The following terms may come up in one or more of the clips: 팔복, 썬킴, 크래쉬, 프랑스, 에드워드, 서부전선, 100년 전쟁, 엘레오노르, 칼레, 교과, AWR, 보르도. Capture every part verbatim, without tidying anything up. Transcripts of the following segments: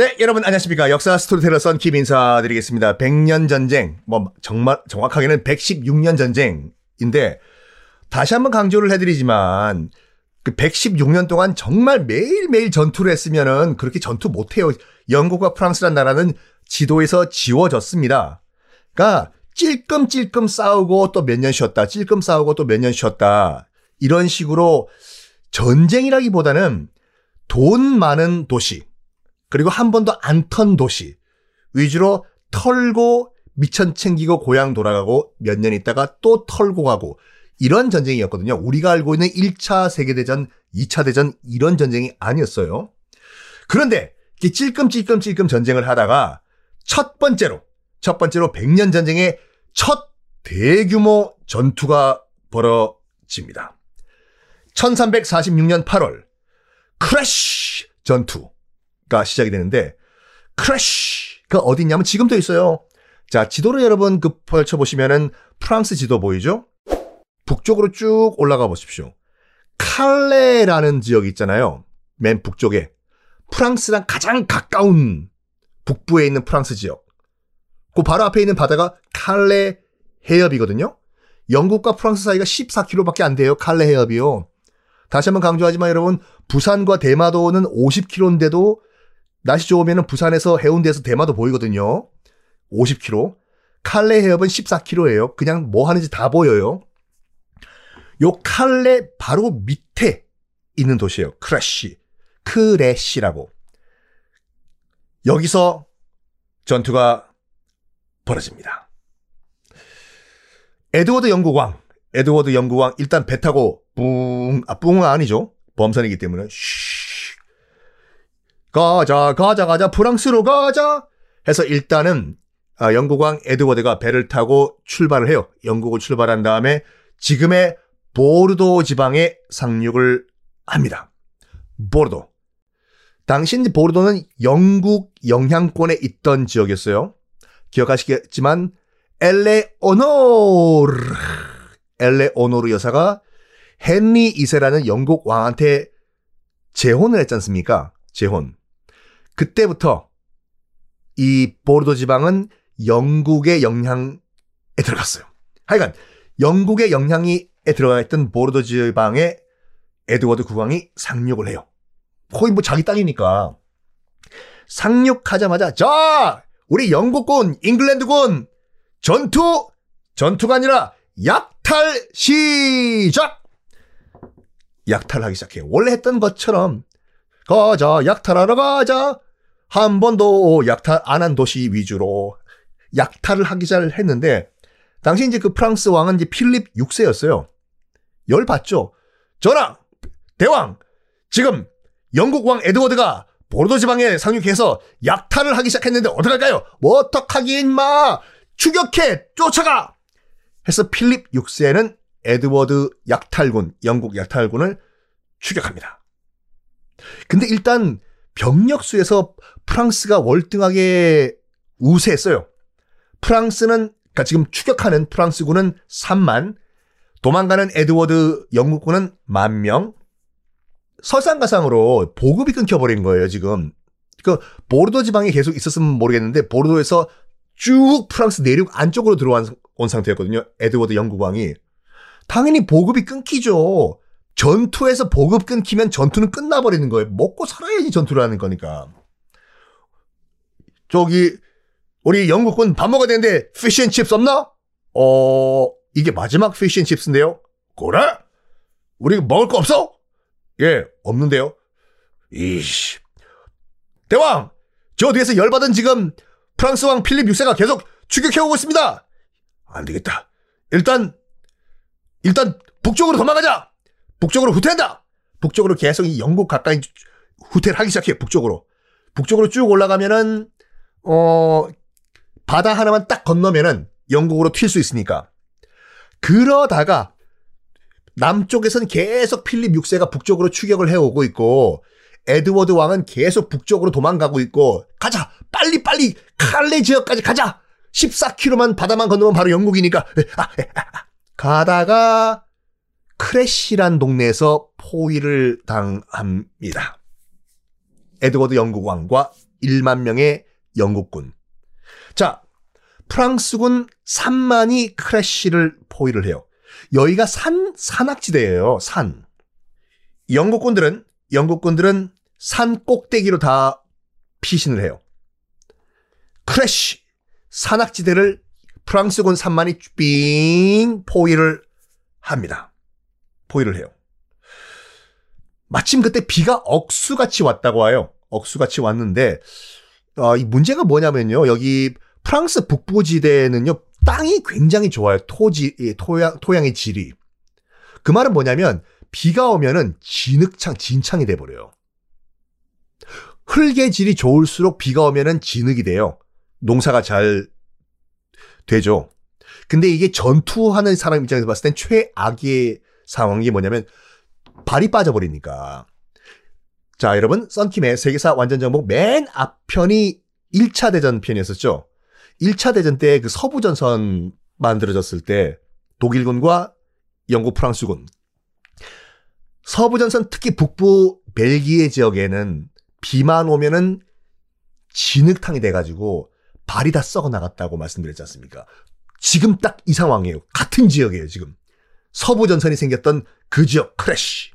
네, 여러분 안녕하십니까. 역사 스토리텔러 썬킴 인사드리겠습니다. 백 년 전쟁, 뭐 정말 정확하게는 백십육 년 전쟁인데 다시 한번 강조를 해드리지만 그 백십육 년 동안 정말 매일매일 전투를 했으면은 그렇게 전투 못해요. 영국과 프랑스란 나라는 지도에서 지워졌습니다. 그러니까 찔끔찔끔 싸우고 또 몇 년 쉬었다, 찔끔 싸우고 또 몇 년 쉬었다 이런 식으로 전쟁이라기보다는 돈 많은 도시 그리고 한 번도 안 턴 도시 위주로 털고 미천 챙기고 고향 돌아가고 몇 년 있다가 또 털고 가고 이런 전쟁이었거든요. 우리가 알고 있는 일 차 세계대전, 이 차 대전 이런 전쟁이 아니었어요. 그런데 찔끔찔끔찔끔 전쟁을 하다가 첫 번째로 첫 번째로 백 년 전쟁의 첫 대규모 전투가 벌어집니다. 천삼백사십육 년 팔월 크래쉬 전투가 시작이 되는데 크래쉬가 어디 있냐면 지금도 있어요. 자, 지도를 여러분 그 펼쳐보시면은 프랑스 지도 보이죠? 북쪽으로 쭉 올라가 보십시오. 칼레라는 지역이 있잖아요. 맨 북쪽에. 프랑스랑 가장 가까운 북부에 있는 프랑스 지역. 그 바로 앞에 있는 바다가 칼레 해협이거든요. 영국과 프랑스 사이가 십사 킬로미터밖에 안 돼요. 칼레 해협이요. 다시 한번 강조하지만 여러분 부산과 대마도는 오십 킬로미터인데도 날씨 좋으면 부산에서 해운대에서 대마도 보이거든요. 오십 킬로미터. 칼레 해협은 십사 킬로미터예요. 그냥 뭐 하는지 다 보여요. 요 칼레 바로 밑에 있는 도시예요. 크래쉬. 크레시라고. 여기서 전투가 벌어집니다. 에드워드 영국왕, 에드워드 영국왕 일단 배 타고 뿡, 아 뿡은 아니죠. 범선이기 때문에 쉬 가자 가자 가자 프랑스로 가자 해서 일단은 아, 영국왕 에드워드가 배를 타고 출발을 해요. 영국을 출발한 다음에 지금의 보르도 지방에 상륙을 합니다. 보르도. 당시 보르도는 영국 영향권에 있던 지역이었어요. 기억하시겠지만 엘레오노르 엘레오노르 여사가 헨리 이 세라는 영국 왕한테 재혼을 했지 않습니까? 재혼. 그때부터 이 보르도 지방은 영국의 영향에 들어갔어요. 하여간 영국의 영향에 들어가 있던 보르도 지방에 에드워드 국왕이 상륙을 해요. 거의 뭐 자기 땅이니까. 상륙하자마자 자! 우리 영국군, 잉글랜드군, 전투, 전투가 아니라 약탈 시작! 약탈하기 시작해요. 원래 했던 것처럼 가자, 약탈하러 가자. 한 번도 약탈 안 한 도시 위주로 약탈을 하기 잘 했는데 당시 이제 그 프랑스 왕은 이제 필립 육 세였어요. 열 받죠. 전하, 대왕, 지금 영국 왕 에드워드가 보르도 지방에 상륙해서 약탈을 하기 시작했는데 어떡할까요? 뭐 어떡하긴 마! 추격해! 쫓아가! 해서 필립 육 세는 에드워드 약탈군, 영국 약탈군을 추격합니다. 근데 일단 병력수에서 프랑스가 월등하게 우세했어요. 프랑스는, 그러니까 지금 추격하는 프랑스군은 삼만, 도망가는 에드워드 영국군은 만 명, 설상가상으로 보급이 끊겨버린 거예요, 지금. 그, 보르도 지방에 계속 있었으면 모르겠는데, 보르도에서 쭉 프랑스 내륙 안쪽으로 들어온 상태였거든요. 에드워드 영국왕이. 당연히 보급이 끊기죠. 전투에서 보급 끊기면 전투는 끝나버리는 거예요. 먹고 살아야지 전투를 하는 거니까. 저기, 우리 영국군 밥 먹어야 되는데, 피쉬앤칩스 없나? 어, 이게 마지막 피쉬앤칩스인데요? 그래? 우리 먹을 거 없어? 예, 없는데요. 이씨. 대왕! 저 뒤에서 열받은 지금 프랑스 왕 필립 육 세가 계속 추격해오고 있습니다! 안 되겠다. 일단, 일단 북쪽으로 도망가자! 북쪽으로 후퇴한다! 북쪽으로 계속 이 영국 가까이 후퇴를 하기 시작해요, 북쪽으로. 북쪽으로 쭉 올라가면은, 어, 바다 하나만 딱 건너면은 영국으로 튈 수 있으니까. 그러다가, 남쪽에서는 계속 필립 육 세가 북쪽으로 추격을 해오고 있고 에드워드 왕은 계속 북쪽으로 도망가고 있고 가자! 빨리 빨리 칼레 지역까지 가자! 십사 킬로미터만 바다만 건너면 바로 영국이니까 아, 아, 아. 가다가 크래시란 동네에서 포위를 당합니다. 에드워드 영국왕과 일만 명의 영국군. 자, 프랑스군 삼만이 크래쉬를 포위를 해요. 여기가 산, 산악지대예요. 산. 영국군들은 영국군들은 산 꼭대기로 다 피신을 해요. 크래쉬 산악지대를 프랑스군 삼만이 삥 포위를 합니다. 포위를 해요. 마침 그때 비가 억수같이 왔다고 해요. 억수같이 왔는데 어, 이 문제가 뭐냐면요. 여기 프랑스 북부지대는요. 땅이 굉장히 좋아요. 토지, 토양, 토양의 질이. 그 말은 뭐냐면 비가 오면은 진흙창, 진창이 돼버려요. 흙의 질이 좋을수록 비가 오면은 진흙이 돼요. 농사가 잘 되죠. 근데 이게 전투하는 사람 입장에서 봤을 땐 최악의 상황이 뭐냐면 발이 빠져버리니까. 자, 여러분 썬킴의 세계사 완전정복 맨 앞편이 일 차 대전 편이었었죠. 일 차 대전 때 그 서부전선 만들어졌을 때 독일군과 영국 프랑스군. 서부전선 특히 북부 벨기에 지역에는 비만 오면은 진흙탕이 돼가지고 발이 다 썩어 나갔다고 말씀드렸지 않습니까? 지금 딱 이 상황이에요. 같은 지역이에요, 지금. 서부전선이 생겼던 그 지역 크래쉬.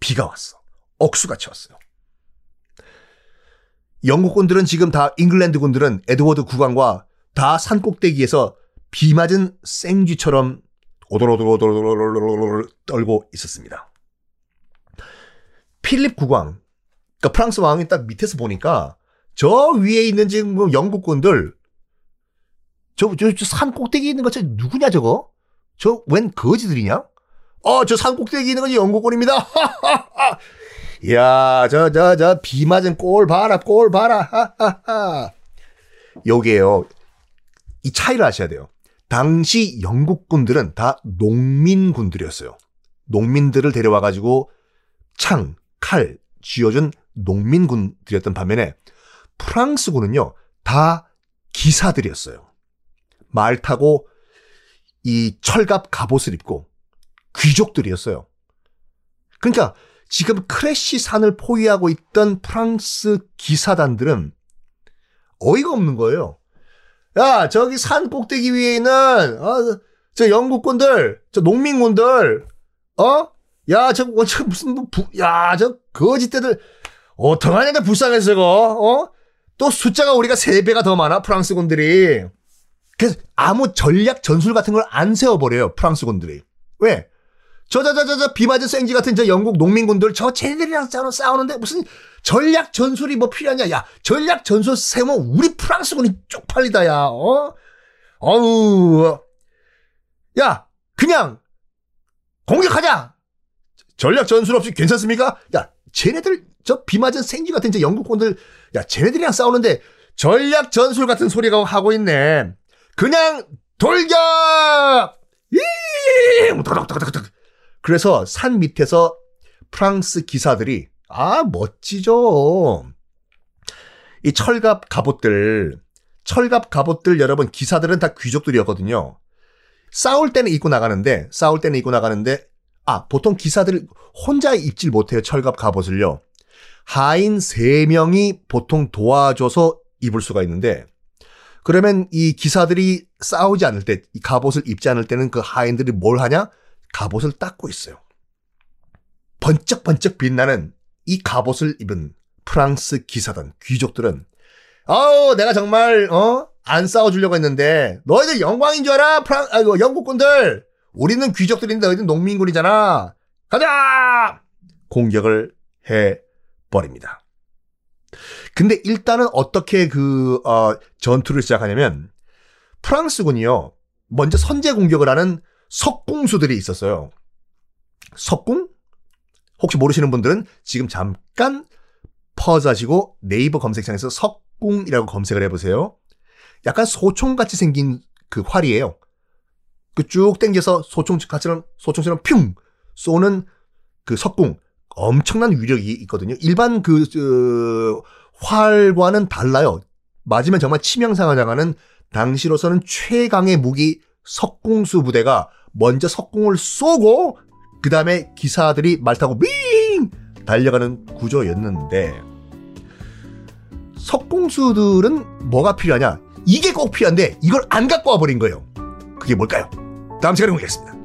비가 왔어. 억수같이 왔어요. 영국군들은 지금 다 잉글랜드군들은 에드워드 국왕과 다 산 꼭대기에서 비 맞은 생쥐처럼 오돌오돌오돌오돌 떨고 있었습니다. 필립 국왕, 그러니까 프랑스 왕이 딱 밑에서 보니까 저 위에 있는 지금 영국군들 저 저 산 꼭대기 있는 것저 누구냐 저거? 저 웬 거지들이냐? 어, 저 산 꼭대기 있는 건 영국군입니다. 하하하. 야, 저, 저, 저, 비 맞은 꼴 봐라, 꼴 봐라, 하하하. 요게요, 이 차이를 아셔야 돼요. 당시 영국군들은 다 농민군들이었어요. 농민들을 데려와가지고 창, 칼, 쥐어준 농민군들이었던 반면에 프랑스군은요, 다 기사들이었어요. 말 타고 이 철갑 갑옷을 입고 귀족들이었어요. 그러니까, 지금 크래쉬 산을 포위하고 있던 프랑스 기사단들은 어이가 없는 거예요. 야, 저기 산 꼭대기 위에 있는 어, 저 영국군들, 저 농민군들, 어? 야, 저, 저 무슨 부, 야, 저 거지떼들 어떡하냐, 불쌍해서 저거, 어? 또 숫자가 우리가 세 배가 더 많아, 프랑스군들이. 그래서 아무 전략 전술 같은 걸 안 세워버려요, 프랑스군들이. 왜? 저저저저 비 맞은 생쥐 같은 저 영국 농민군들 저 쟤네들이랑 싸우는데 무슨 전략 전술이 뭐 필요하냐. 야, 전략 전술 세면 우리 프랑스군이 쪽팔리다. 야, 어? 어우, 야, 그냥 공격하자. 전략 전술 없이 괜찮습니까? 야, 쟤네들 저 비 맞은 생쥐 같은 저 영국군들 야, 쟤네들이랑 싸우는데 전략 전술 같은 소리가 하고 있네. 그냥 돌격. 이 도덕도덕도덕. 그래서 산 밑에서 프랑스 기사들이 아 멋지죠. 이 철갑 갑옷들 철갑 갑옷들 여러분 기사들은 다 귀족들이었거든요. 싸울 때는 입고 나가는데 싸울 때는 입고 나가는데 아 보통 기사들 혼자 입질 못해요. 철갑 갑옷을요. 하인 세 명이 보통 도와줘서 입을 수가 있는데 그러면 이 기사들이 싸우지 않을 때 이 갑옷을 입지 않을 때는 그 하인들이 뭘 하냐? 갑옷을 닦고 있어요. 번쩍번쩍 빛나는 이 갑옷을 입은 프랑스 기사단 귀족들은 아우 내가 정말 어? 안 싸워주려고 했는데 너희들 영광인 줄 알아? 프랑, 아, 영국군들 우리는 귀족들인데 너희들 농민군이잖아. 가자! 공격을 해버립니다. 근데 일단은 어떻게 그 어, 전투를 시작하냐면 프랑스군이요. 먼저 선제 공격을 하는 석궁수들이 있었어요. 석궁? 혹시 모르시는 분들은 지금 잠깐 퍼즈 하시고 네이버 검색창에서 석궁이라고 검색을 해보세요. 약간 소총같이 생긴 그 활이에요. 그 쭉 당겨서 소총처럼, 소총처럼 퓽! 쏘는 그 석궁. 엄청난 위력이 있거든요. 일반 그, 그 활과는 달라요. 맞으면 정말 치명상을 당하는 당시로서는 최강의 무기 석궁수 부대가 먼저 석궁을 쏘고 그 다음에 기사들이 말 타고 빙 달려가는 구조였는데 석공수들은 뭐가 필요하냐? 이게 꼭 필요한데 이걸 안 갖고 와버린 거예요. 그게 뭘까요? 다음 시간에 공개하겠습니다.